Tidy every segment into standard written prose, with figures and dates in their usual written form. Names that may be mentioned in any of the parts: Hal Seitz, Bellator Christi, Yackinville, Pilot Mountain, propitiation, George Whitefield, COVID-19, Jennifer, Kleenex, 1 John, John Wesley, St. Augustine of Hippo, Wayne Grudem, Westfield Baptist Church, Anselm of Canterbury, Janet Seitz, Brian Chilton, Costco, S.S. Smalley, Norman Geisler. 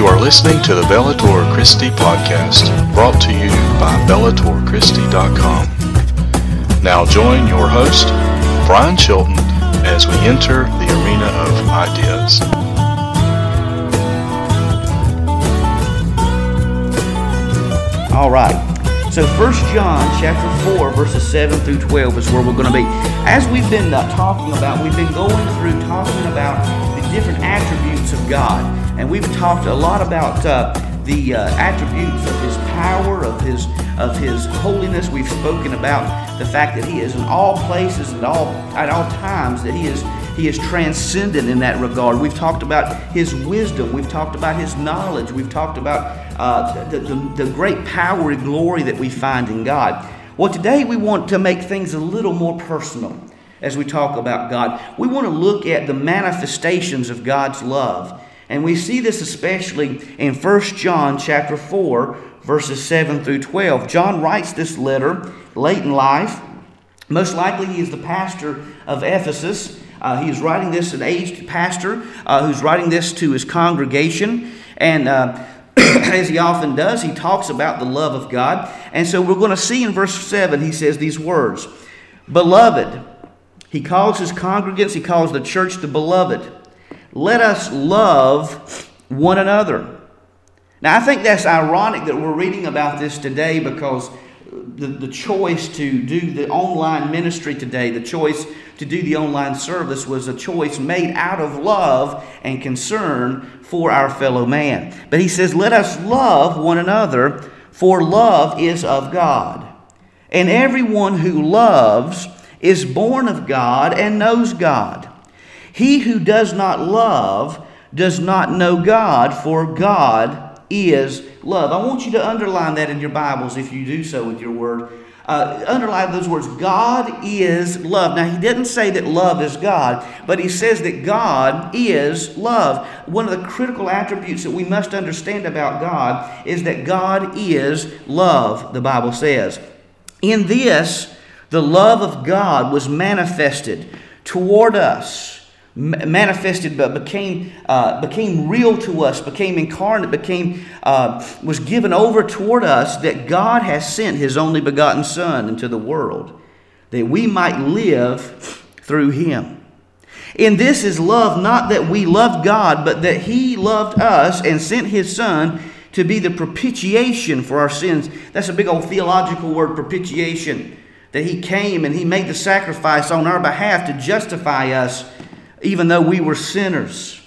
You are listening to the Bellator Christi podcast, brought to you by bellatorchristi.com. Now join your host, Brian Chilton, as we enter the arena of ideas. All right, so 1 John chapter 4, verses 7 through 12 is where we're going to be. As we've been talking about, we've been going through talking about the different attributes of God. And we've talked a lot about the attributes of His power, of His holiness. We've spoken about the fact that He is in all places and at all times, that He is transcendent in that regard. We've talked about His wisdom. We've talked about His knowledge. We've talked about the great power and glory that we find in God. Well, today we want to make things a little more personal as we talk about God. We want to look at the manifestations of God's love. And we see this especially in 1 John chapter 4, verses 7 through 12. John writes this letter late in life. Most likely he is the pastor of Ephesus. He is writing this, an aged pastor who's writing this to his congregation. And as he often does, he talks about the love of God. And so we're going to see in verse 7, he says these words. Beloved, he calls his congregants, he calls the church the beloved. Let us love one another. Now, I think that's ironic that we're reading about this today because the choice to do the online ministry today, the choice to do the online service was a choice made out of love and concern for our fellow man. But he says, let us love one another, for love is of God. And everyone who loves is born of God and knows God. He who does not love does not know God, for God is love. I want you to underline that in your Bibles if you do so with your word. Underline those words. God is love. Now, he didn't say that love is God, but he says that God is love. One of the critical attributes that we must understand about God is that God is love, the Bible says. In this, the love of God was manifested toward us. Manifested, but became real to us, became incarnate, was given over toward us, that God has sent His only begotten Son into the world, that we might live through Him. In this is love, not that we loved God, but that He loved us and sent His Son to be the propitiation for our sins. That's a big old theological word, propitiation, that He came and He made the sacrifice on our behalf to justify us, even though we were sinners.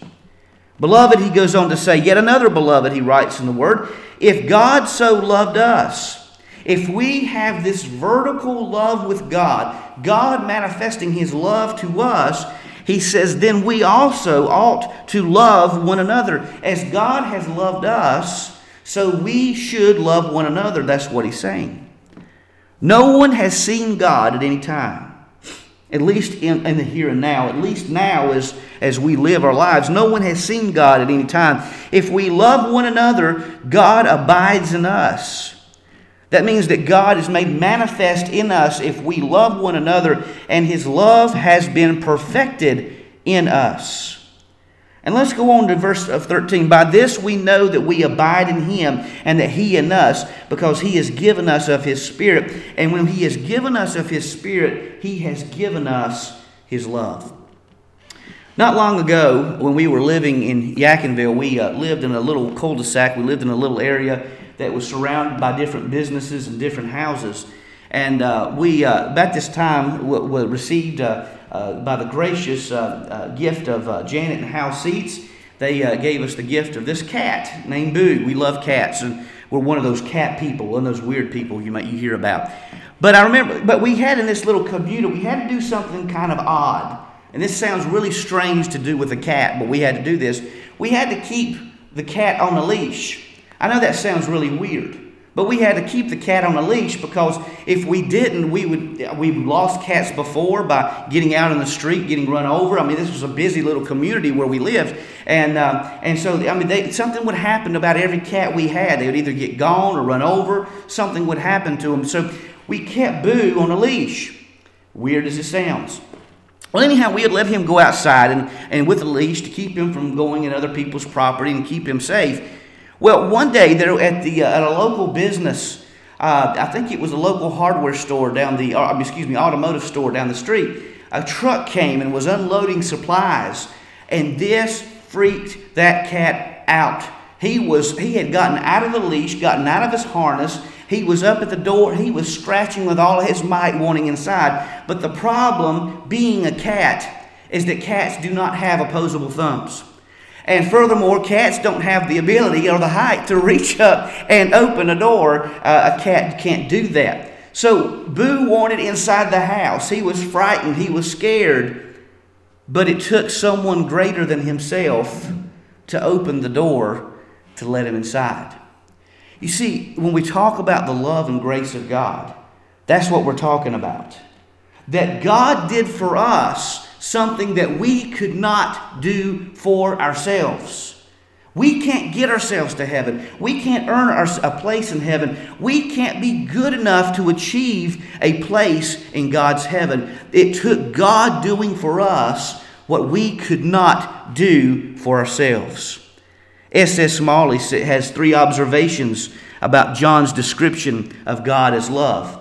Beloved, he goes on to say, yet another beloved, he writes in the Word, if God so loved us, if we have this vertical love with God, God manifesting His love to us, he says, then we also ought to love one another. As God has loved us, so we should love one another. That's what he's saying. No one has seen God at any time. At least in the here and now. At least now as we live our lives. No one has seen God at any time. If we love one another, God abides in us. That means that God is made manifest in us if we love one another, and His love has been perfected in us. And let's go on to verse 13. By this we know that we abide in Him and that He in us, because He has given us of His Spirit. And when He has given us of His Spirit, He has given us His love. Not long ago, when we were living in Yackinville, we lived in a little cul-de-sac. We lived in a little area that was surrounded by different businesses and different houses. And we, about this time, were received by the gracious gift of Janet and Hal Seitz. They gave us the gift of this cat named Boo. We love cats, and we're one of those cat people, one of those weird people you hear about. But I remember, we had in this little community, we had to do something kind of odd. And this sounds really strange to do with a cat, but we had to do this. We had to keep the cat on a leash. I know that sounds really weird. But we had to keep the cat on a leash, because if we didn't, we've lost cats before by getting out in the street, getting run over. I mean, this was a busy little community where we lived, and so I mean, something would happen about every cat we had. They would either get gone or run over. Something would happen to them. So we kept Boo on a leash. Weird as it sounds. Well, anyhow, we would let him go outside and with a leash to keep him from going in other people's property and keep him safe. Well, one day they're at a local business. I think it was a local hardware store down the, automotive store down the street. A truck came and was unloading supplies, and this freaked that cat out. He had gotten out of the leash, gotten out of his harness. He was up at the door. He was scratching with all his might, wanting inside. But the problem, being a cat, is that cats do not have opposable thumbs. And furthermore, cats don't have the ability or the height to reach up and open a door. A cat can't do that. So Boo wanted inside the house. He was frightened. He was scared. But it took someone greater than himself to open the door to let him inside. You see, when we talk about the love and grace of God, that's what we're talking about. That God did for us something that we could not do for ourselves. We can't get ourselves to heaven. We can't earn a place in heaven. We can't be good enough to achieve a place in God's heaven. It took God doing for us what we could not do for ourselves. S.S. Smalley has three observations about John's description of God as love.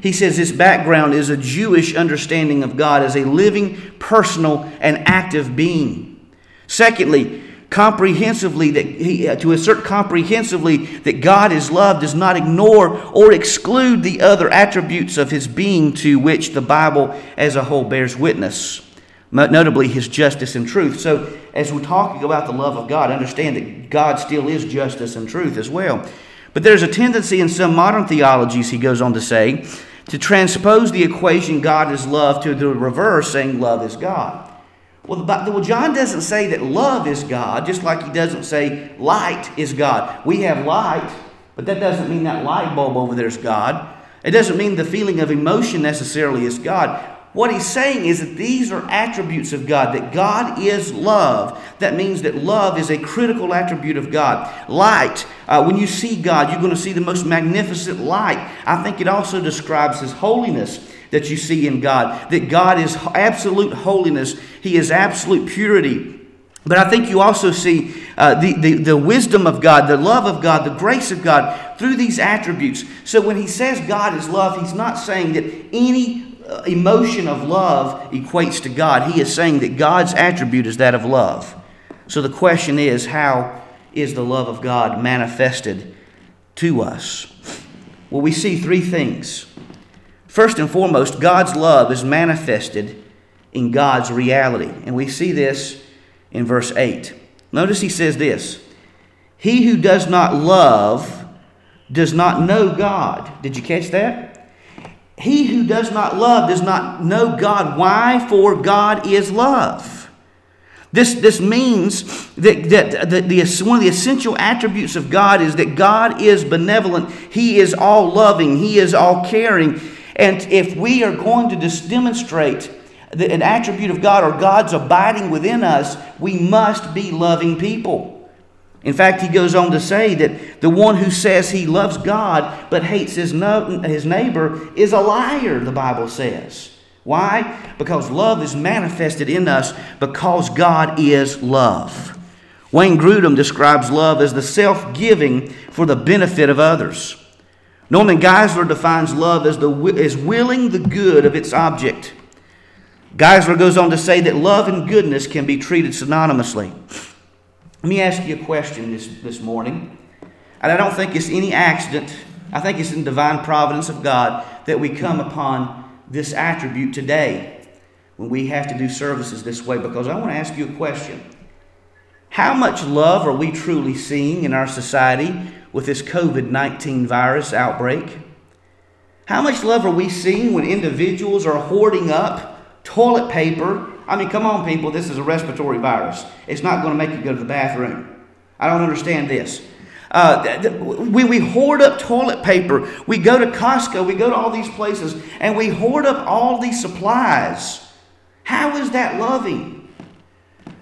He says this background is a Jewish understanding of God as a living, personal, and active being. Secondly, to assert comprehensively that God is love does not ignore or exclude the other attributes of his being to which the Bible as a whole bears witness, notably his justice and truth. So as we're talking about the love of God, understand that God still is justice and truth as well. But there's a tendency in some modern theologies, he goes on to say, to transpose the equation God is love to the reverse, saying love is God. Well, John doesn't say that love is God, just like he doesn't say light is God. We have light, but that doesn't mean that light bulb over there is God. It doesn't mean the feeling of emotion necessarily is God. What he's saying is that these are attributes of God, that God is love. That means that love is a critical attribute of God. Light, when you see God, you're going to see the most magnificent light. I think it also describes his holiness that you see in God, that God is absolute holiness. He is absolute purity. But I think you also see the wisdom of God, the love of God, the grace of God through these attributes. So when he says God is love, he's not saying that any emotion of love equates to God. He is saying that God's attribute is that of love. So the question is, how is the love of God manifested to us? Well, we see three things. First and foremost, God's love is manifested in God's reality. And we see this in verse 8. Notice he says this, "He who does not love does not know God." Did you catch that? He who does not love does not know God. Why? For God is love. This means that one of the essential attributes of God is that God is benevolent. He is all loving. He is all caring. And if we are going to demonstrate an attribute of God or God's abiding within us, we must be loving people. In fact, he goes on to say that the one who says he loves God but hates his neighbor is a liar, the Bible says. Why? Because love is manifested in us because God is love. Wayne Grudem describes love as the self-giving for the benefit of others. Norman Geisler defines love as willing the good of its object. Geisler goes on to say that love and goodness can be treated synonymously. Let me ask you a question this morning. And I don't think it's any accident. I think it's in divine providence of God that we come upon this attribute today when we have to do services this way. Because I want to ask you a question. How much love are we truly seeing in our society with this COVID-19 virus outbreak? How much love are we seeing when individuals are hoarding up toilet paper? I mean, come on, people, this is a respiratory virus. It's not going to make you go to the bathroom. I don't understand this. We hoard up toilet paper. We go to Costco. We go to all these places, and we hoard up all these supplies. How is that loving?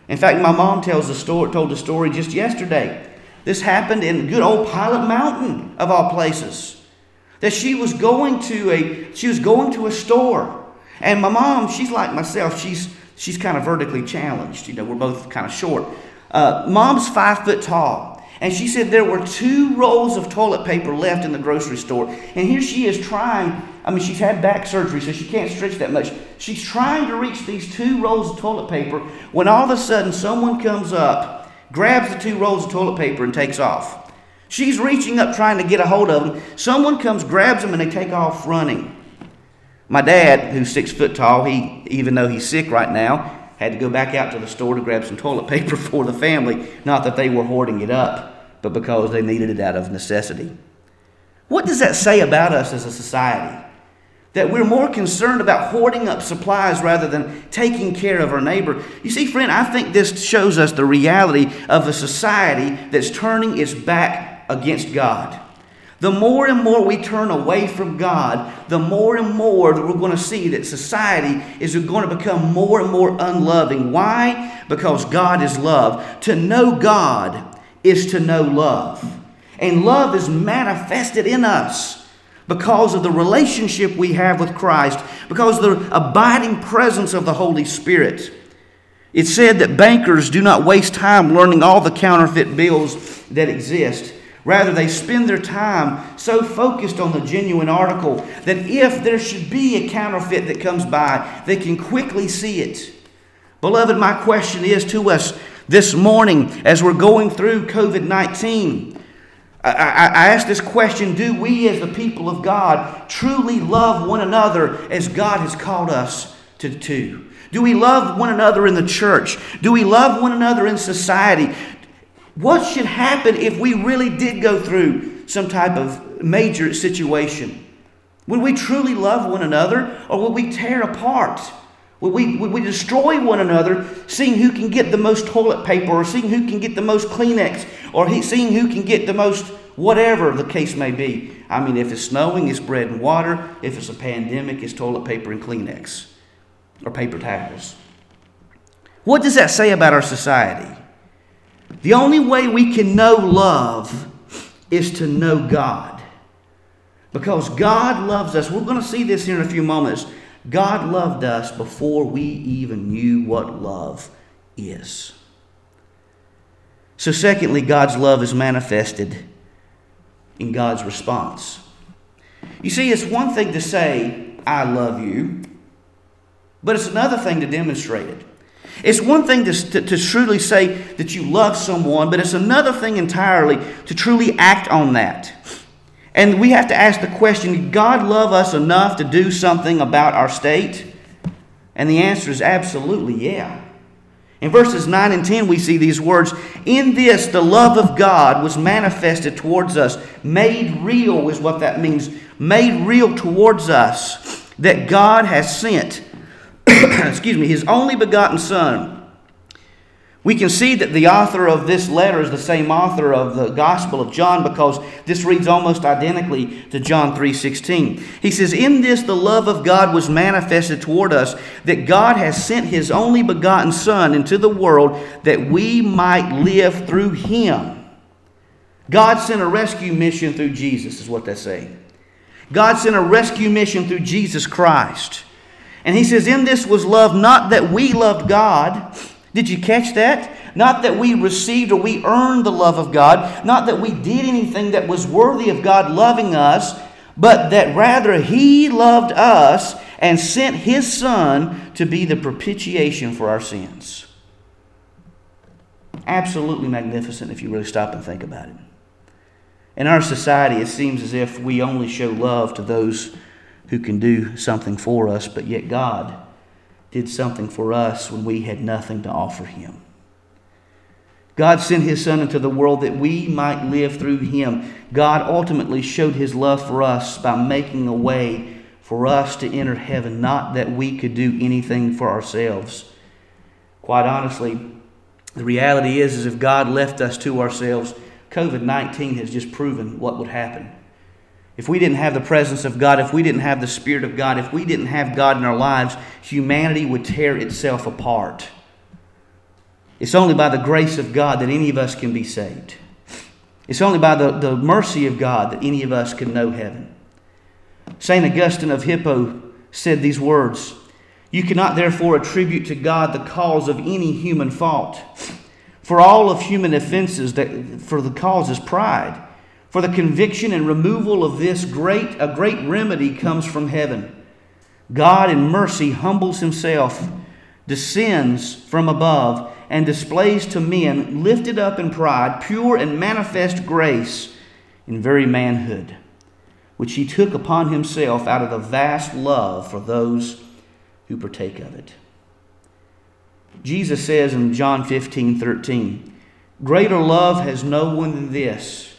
In fact, my mom told a story just yesterday. This happened in good old Pilot Mountain, of all places. That she was going to a store, and my mom, she's like myself. She's kind of vertically challenged. You know, we're both kind of short. Mom's 5 foot tall, And she said there were 2 rolls of toilet paper left in the grocery store. And here she is trying. I mean, she's had back surgery, so she can't stretch that much. She's trying to reach these 2 rolls of toilet paper when all of a sudden someone comes up, grabs the 2 rolls of toilet paper, and takes off. She's reaching up trying to get a hold of them. Someone comes, grabs them, and they take off running. My dad, who's 6 foot tall, he, even though he's sick right now, had to go back out to the store to grab some toilet paper for the family. Not that they were hoarding it up, but because they needed it out of necessity. What does that say about us as a society? That we're more concerned about hoarding up supplies rather than taking care of our neighbor. You see, friend, I think this shows us the reality of a society that's turning its back against God. The more and more we turn away from God, the more and more that we're going to see that society is going to become more and more unloving. Why? Because God is love. To know God is to know love. And love is manifested in us because of the relationship we have with Christ, because of the abiding presence of the Holy Spirit. It's said that bankers do not waste time learning all the counterfeit bills that exist. Rather, they spend their time so focused on the genuine article that if there should be a counterfeit that comes by, they can quickly see it. Beloved, my question is to us this morning as we're going through COVID-19. I ask this question, do we as the people of God truly love one another as God has called us to do? Do we love one another in the church? Do we love one another in society? What should happen if we really did go through some type of major situation? Would we truly love one another, or would we tear apart? Would we destroy one another, seeing who can get the most toilet paper, or seeing who can get the most Kleenex, or seeing who can get the most whatever the case may be? I mean, if it's snowing, it's bread and water. If it's a pandemic, it's toilet paper and Kleenex, or paper towels. What does that say about our society? The only way we can know love is to know God. Because God loves us. We're going to see this here in a few moments. God loved us before we even knew what love is. So secondly, God's love is manifested in God's response. You see, it's one thing to say, I love you, but it's another thing to demonstrate it. It's one thing to truly say that you love someone, but it's another thing entirely to truly act on that. And we have to ask the question, did God love us enough to do something about our state? And the answer is absolutely yeah. In verses 9 and 10, we see these words, in this the love of God was manifested towards us. Made real is what that means. Made real towards us, that God has sent His only begotten Son. We can see that the author of this letter is the same author of the Gospel of John, because this reads almost identically to John 3:16. He says, in this the love of God was manifested toward us, that God has sent His only begotten Son into the world that we might live through Him. God sent a rescue mission through Jesus, is what they say. God sent a rescue mission through Jesus Christ. And he says, in this was love, not that we loved God. Did you catch that? Not that we received or we earned the love of God. Not that we did anything that was worthy of God loving us. But that rather He loved us and sent His Son to be the propitiation for our sins. Absolutely magnificent if you really stop and think about it. In our society, it seems as if we only show love to those who can do something for us, but yet God did something for us when we had nothing to offer Him. God sent His Son into the world that we might live through Him. God ultimately showed His love for us by making a way for us to enter heaven, not that we could do anything for ourselves. Quite honestly, the reality is if God left us to ourselves, COVID-19 has just proven what would happen. If we didn't have the presence of God, if we didn't have the Spirit of God, if we didn't have God in our lives, humanity would tear itself apart. It's only by the grace of God that any of us can be saved. It's only by the mercy of God that any of us can know heaven. St. Augustine of Hippo said these words, "You cannot therefore attribute to God the cause of any human fault. for all of human offenses, that for the cause is pride. For the conviction and removal of this a great remedy comes from heaven. God in mercy humbles himself, descends from above, and displays to men, lifted up in pride, pure and manifest grace in very manhood, which he took upon himself out of the vast love for those who partake of it. Jesus says in John 15:13, "Greater love has no one than this,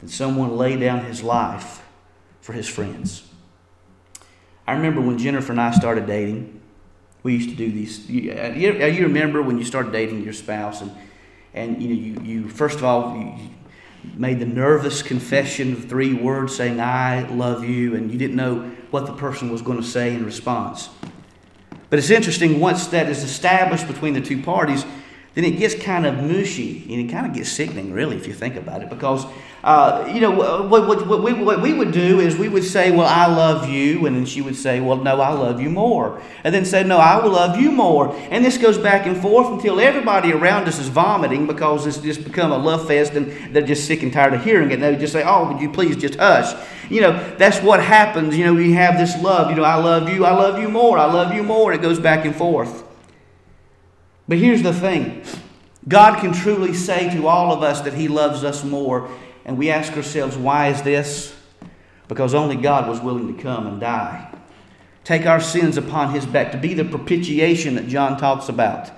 that someone lay down his life for his friends." I remember when Jennifer and I started dating, we used to do these. You remember when you started dating your spouse, and you first of all you made the nervous confession of three words, saying "I love you," and you didn't know what the person was going to say in response. But it's interesting, once that is established between the two parties, then it gets kind of mushy, and it kind of gets sickening, really, if you think about it, because what we would do is we would say, "Well, I love you," and then she would say, "Well, no, I love you more," and then say, "No, I will love you more," and this goes back and forth until everybody around us is vomiting because it's just become a love fest, and they're just sick and tired of hearing it. And they just say, "Oh, would you please just hush?" That's what happens. We have this love. I love you more, I love you more. It goes back and forth. But here's the thing. God can truly say to all of us that he loves us more. And we ask ourselves, why is this? Because only God was willing to come and die, take our sins upon his back, to be the propitiation that John talks about.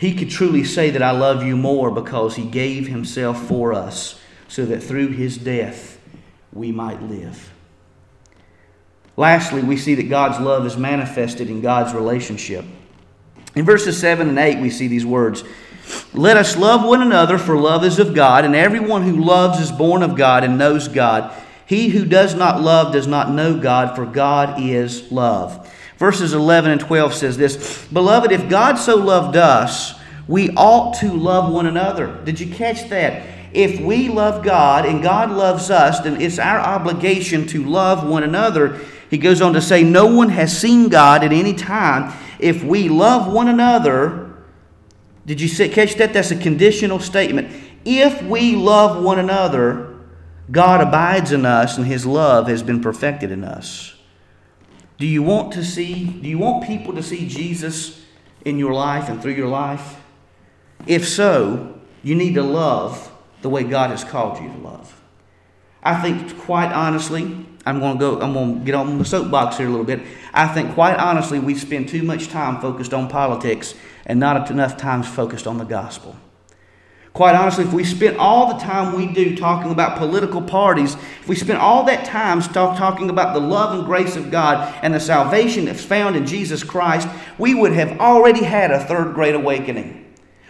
He could truly say that I love you more because he gave himself for us so that through his death we might live. Lastly, we see that God's love is manifested in God's relationship. In verses 7 and 8, we see these words. "Let us love one another, for love is of God, and everyone who loves is born of God and knows God. He who does not love does not know God, for God is love." Verses 11 and 12 says this, "Beloved, if God so loved us, we ought to love one another." Did you catch that? If we love God and God loves us, then it's our obligation to love one another. He goes on to say, "No one has seen God at any time. If we love one another," did you catch that? That's a conditional statement. If we love one another, God abides in us and his love has been perfected in us. Do you want people to see Jesus in your life and through your life? If so, you need to love the way God has called you to love. I think, quite honestly, I'm going to get on the soapbox here a little bit. I think, quite honestly, we spend too much time focused on politics and not enough time focused on the gospel. Quite honestly, if we spent all the time we do talking about political parties, if we spent all that time talking about the love and grace of God and the salvation that's found in Jesus Christ, we would have already had a third great awakening.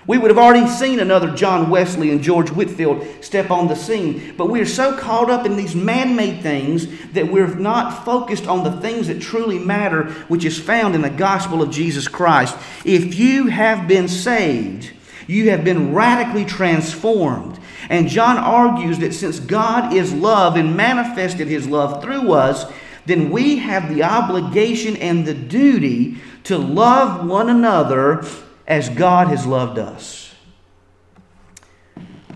We would have already seen another John Wesley and George Whitefield step on the scene. But we are so caught up in these man-made things that we're not focused on the things that truly matter, which is found in the gospel of Jesus Christ. If you have been saved, you have been radically transformed. And John argues that since God is love and manifested his love through us, then we have the obligation and the duty to love one another as God has loved us.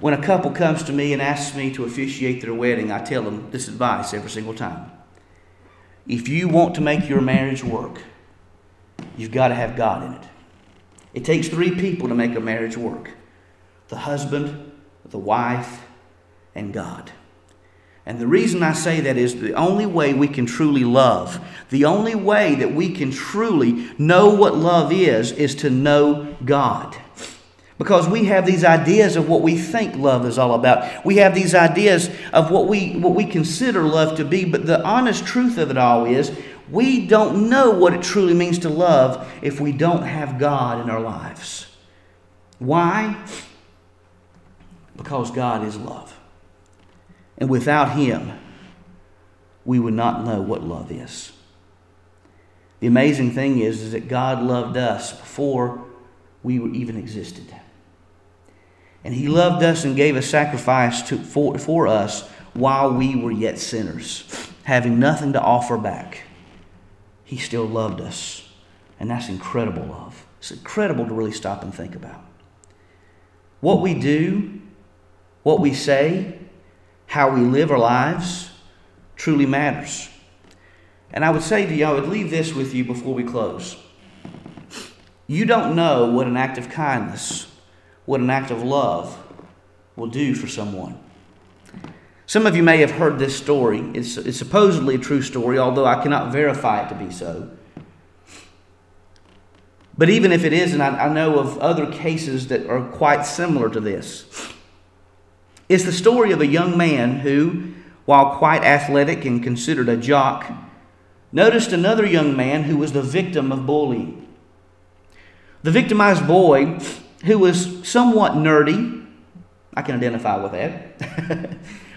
When a couple comes to me and asks me to officiate their wedding, I tell them this advice every single time. If you want to make your marriage work, you've got to have God in it. It takes three people to make a marriage work: the husband, the wife, and God. And the reason I say that is the only way we can truly love, the only way that we can truly know what love is to know God. Because we have these ideas of what we think love is all about. We have these ideas of what we consider love to be, but the honest truth of it all is we don't know what it truly means to love if we don't have God in our lives. Why? Because God is love. And without him, we would not know what love is. The amazing thing is that God loved us before we even existed. And he loved us and gave a sacrifice for us while we were yet sinners, having nothing to offer back. He still loved us. And that's incredible love. It's incredible to really stop and think about. What we do, what we say, how we live our lives truly matters. And I would say to you, I would leave this with you before we close. You don't know what an act of kindness, what an act of love will do for someone. Some of you may have heard this story. It's supposedly a true story, although I cannot verify it to be so. But even if it is, and I know of other cases that are quite similar to this, it's the story of a young man who, while quite athletic and considered a jock, noticed another young man who was the victim of bullying. The victimized boy, who was somewhat nerdy, I can identify with that,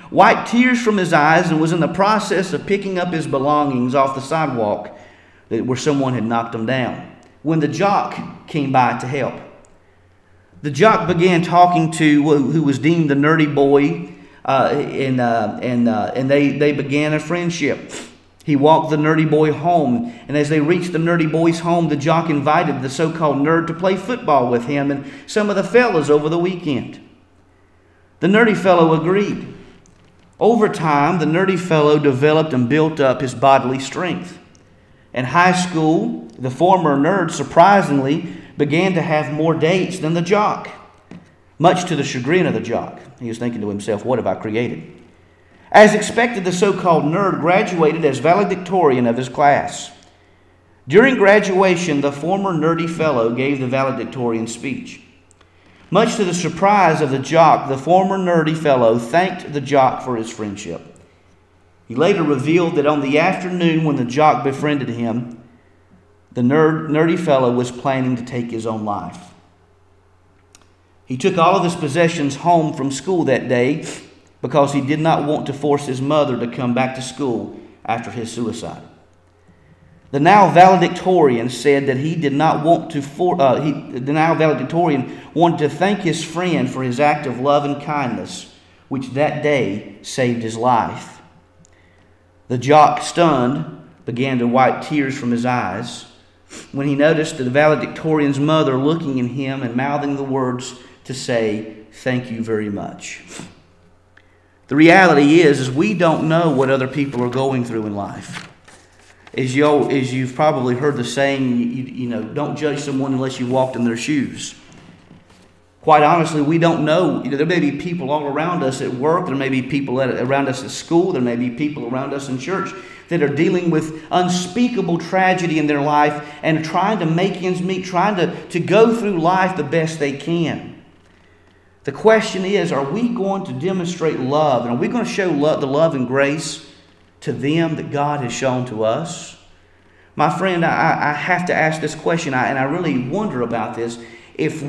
wiped tears from his eyes and was in the process of picking up his belongings off the sidewalk where someone had knocked him down, when the jock came by to help. The jock began talking to who was deemed the nerdy boy, and they began a friendship. He walked the nerdy boy home, and as they reached the nerdy boy's home, the jock invited the so-called nerd to play football with him and some of the fellas over the weekend. The nerdy fellow agreed. Over time, the nerdy fellow developed and built up his bodily strength. In high school, the former nerd, surprisingly, began to have more dates than the jock, much to the chagrin of the jock. He was thinking to himself, what have I created? As expected, the so-called nerd graduated as valedictorian of his class. During graduation, the former nerdy fellow gave the valedictorian speech. Much to the surprise of the jock, the former nerdy fellow thanked the jock for his friendship. He later revealed that on the afternoon when the jock befriended him, the nerdy fellow was planning to take his own life. He took all of his possessions home from school that day, because he did not want to force his mother to come back to school after his suicide. The now valedictorian said that he did not want to. The now valedictorian wanted to thank his friend for his act of love and kindness, which that day saved his life. The jock, stunned, began to wipe tears from his eyes when he noticed the valedictorian's mother looking at him and mouthing the words to say, "Thank you very much." The reality is we don't know what other people are going through in life. As you've probably heard the saying, you know, don't judge someone unless you walked in their shoes. Quite honestly, we don't know. You know, there may be people all around us at work. There may be people around us at school. There may be people around us in church that are dealing with unspeakable tragedy in their life and trying to make ends meet, trying to go through life the best they can. The question is, are we going to demonstrate love? And are we going to show the love and grace to them that God has shown to us? My friend, I have to ask this question, and I really wonder about this. If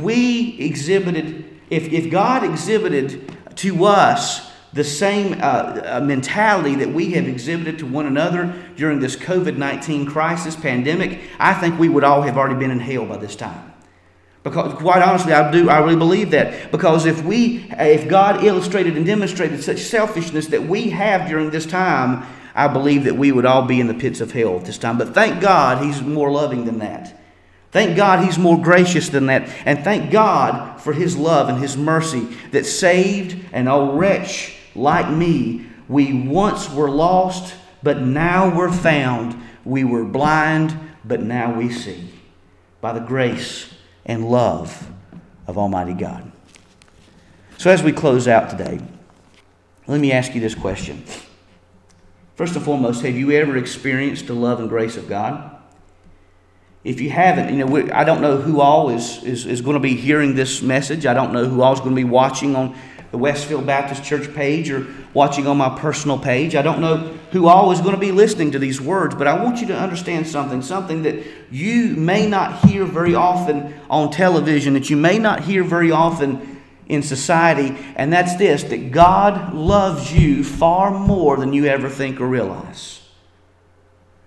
God exhibited to us the same mentality that we have exhibited to one another during this COVID-19 crisis pandemic, I think we would all have already been in hell by this time. Because quite honestly, I really believe that. Because if God illustrated and demonstrated such selfishness that we have during this time, I believe that we would all be in the pits of hell at this time. But thank God He's more loving than that. Thank God He's more gracious than that. And thank God for His love and His mercy that saved an old wretch like me. We once were lost, but now we're found. We were blind, but now we see. By the grace and love of Almighty God. So as we close out today, let me ask you this question. First and foremost, have you ever experienced the love and grace of God? If you haven't, I don't know who all is going to be hearing this message. I don't know who all is going to be watching on the Westfield Baptist Church page or watching on my personal page. I don't know who all is going to be listening to these words, but I want you to understand something that you may not hear very often on television, that you may not hear very often in society, and that's this, that God loves you far more than you ever think or realize.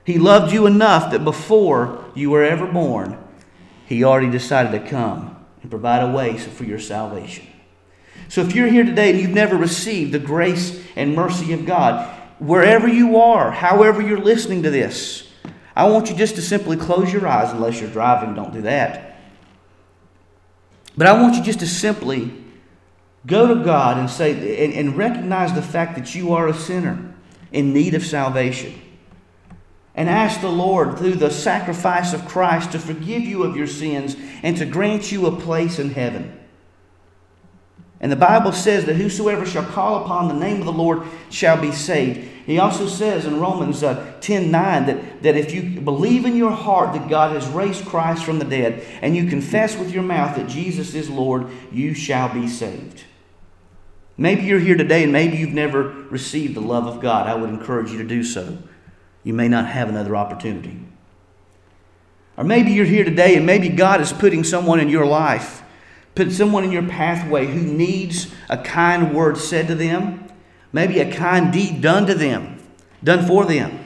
He loved you enough that before you were ever born, He already decided to come and provide a way for your salvation. So if you're here today and you've never received the grace and mercy of God, wherever you are, however you're listening to this, I want you just to simply close your eyes. Unless you're driving, don't do that. But I want you just to simply Go to God and say and recognize the fact that you are a sinner in need of salvation. And ask the Lord through the sacrifice of Christ to forgive you of your sins and to grant you a place in heaven. And the Bible says that whosoever shall call upon the name of the Lord shall be saved. He also says in Romans 10:9 that if you believe in your heart that God has raised Christ from the dead and you confess with your mouth that Jesus is Lord, you shall be saved. Maybe you're here today and maybe you've never received the love of God. I would encourage you to do so. You may not have another opportunity. Or maybe you're here today and maybe God is putting someone in your life, put someone in your pathway who needs a kind word said to them, maybe a kind deed done to them, done for them.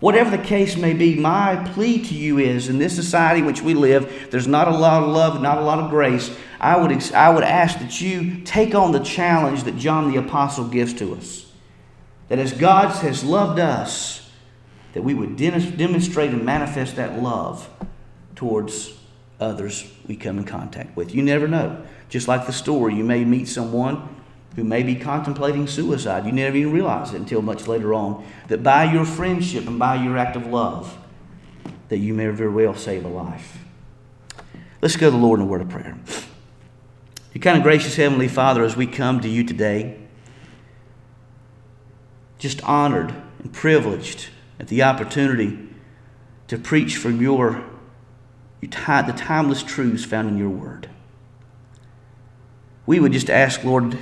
Whatever the case may be, my plea to you is, in this society in which we live, there's not a lot of love, not a lot of grace. I would ask that you take on the challenge that John the Apostle gives to us. That as God has loved us, that we would demonstrate and manifest that love towards others we come in contact with. You never know. Just like the story, you may meet someone who may be contemplating suicide. You never even realize it until much later on, that by your friendship and by your act of love, that you may very well save a life. Let's go to the Lord in a word of prayer. Your kind of gracious Heavenly Father, as we come to you today, just honored and privileged at the opportunity to preach from the timeless truths found in your word. We would just ask, Lord,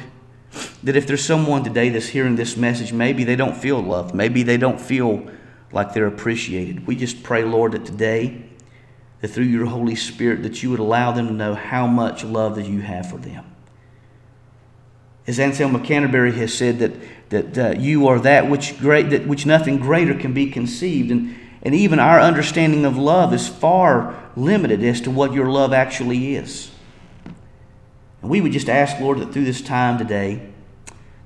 that if there's someone today that's hearing this message, maybe they don't feel loved, maybe they don't feel like they're appreciated. We just pray, Lord, that today, that through your Holy Spirit, that you would allow them to know how much love that you have for them. As Anselm of Canterbury has said, that you are that which nothing greater can be conceived, and even our understanding of love is far limited as to what your love actually is. And we would just ask, Lord, that through this time today,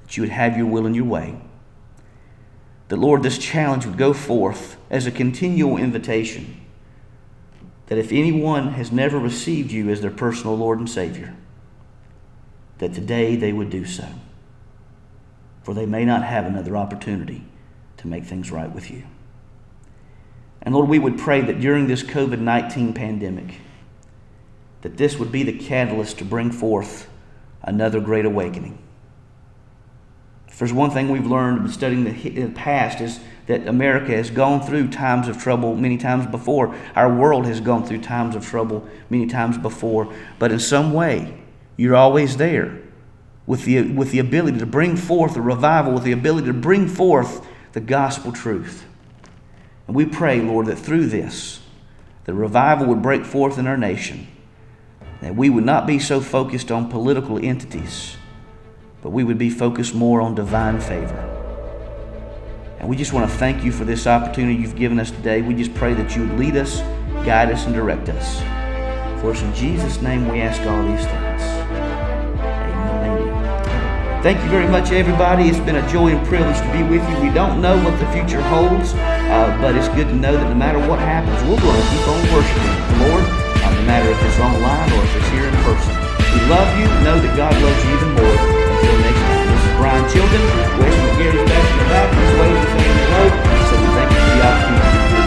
that you would have your will and your way. That, Lord, this challenge would go forth as a continual invitation. That if anyone has never received you as their personal Lord and Savior, that today they would do so. For they may not have another opportunity to make things right with you. And Lord, we would pray that during this COVID-19 pandemic, that this would be the catalyst to bring forth another great awakening. If there's one thing we've learned studying the past is that America has gone through times of trouble many times before. Our world has gone through times of trouble many times before. But in some way, you're always there with the ability to bring forth a revival, with the ability to bring forth the gospel truth. And we pray, Lord, that through this, the revival would break forth in our nation, that we would not be so focused on political entities, but we would be focused more on divine favor. And we just want to thank you for this opportunity you've given us today. We just pray that you would lead us, guide us, and direct us. For it's in Jesus' name we ask all these things. Amen. Thank you very much, everybody. It's been a joy and privilege to be with you. We don't know what the future holds. But it's good to know that no matter what happens, we're going to keep on worshiping the Lord, no matter if it's online or if it's here in person. We love you. Know that God loves you even more. Until next time, this is Brian Chilton, West McGarry's back in the back, and he's waving the fan in the road, so we thank you for the opportunity to do it.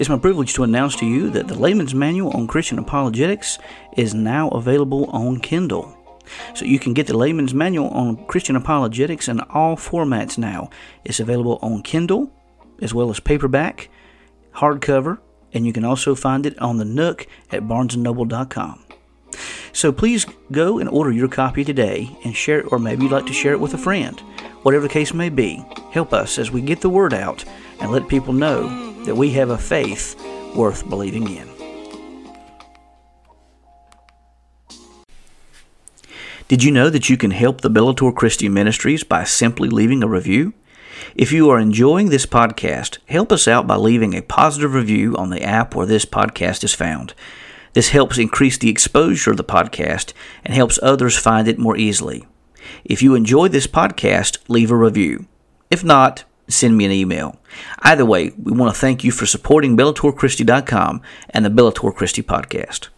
It's my privilege to announce to you that the Layman's Manual on Christian Apologetics is now available on Kindle. So you can get the Layman's Manual on Christian Apologetics in all formats now. It's available on Kindle, as well as paperback, hardcover, and you can also find it on the Nook at barnesandnoble.com. So please go and order your copy today and share it, or maybe you'd like to share it with a friend. Whatever the case may be, help us as we get the word out and let people know that we have a faith worth believing in. Did you know that you can help the Bellator Christi Ministries by simply leaving a review? If you are enjoying this podcast, help us out by leaving a positive review on the app where this podcast is found. This helps increase the exposure of the podcast and helps others find it more easily. If you enjoy this podcast, leave a review. If not, send me an email. Either way, we want to thank you for supporting BellatorChristi.com and the Bellator Christi podcast.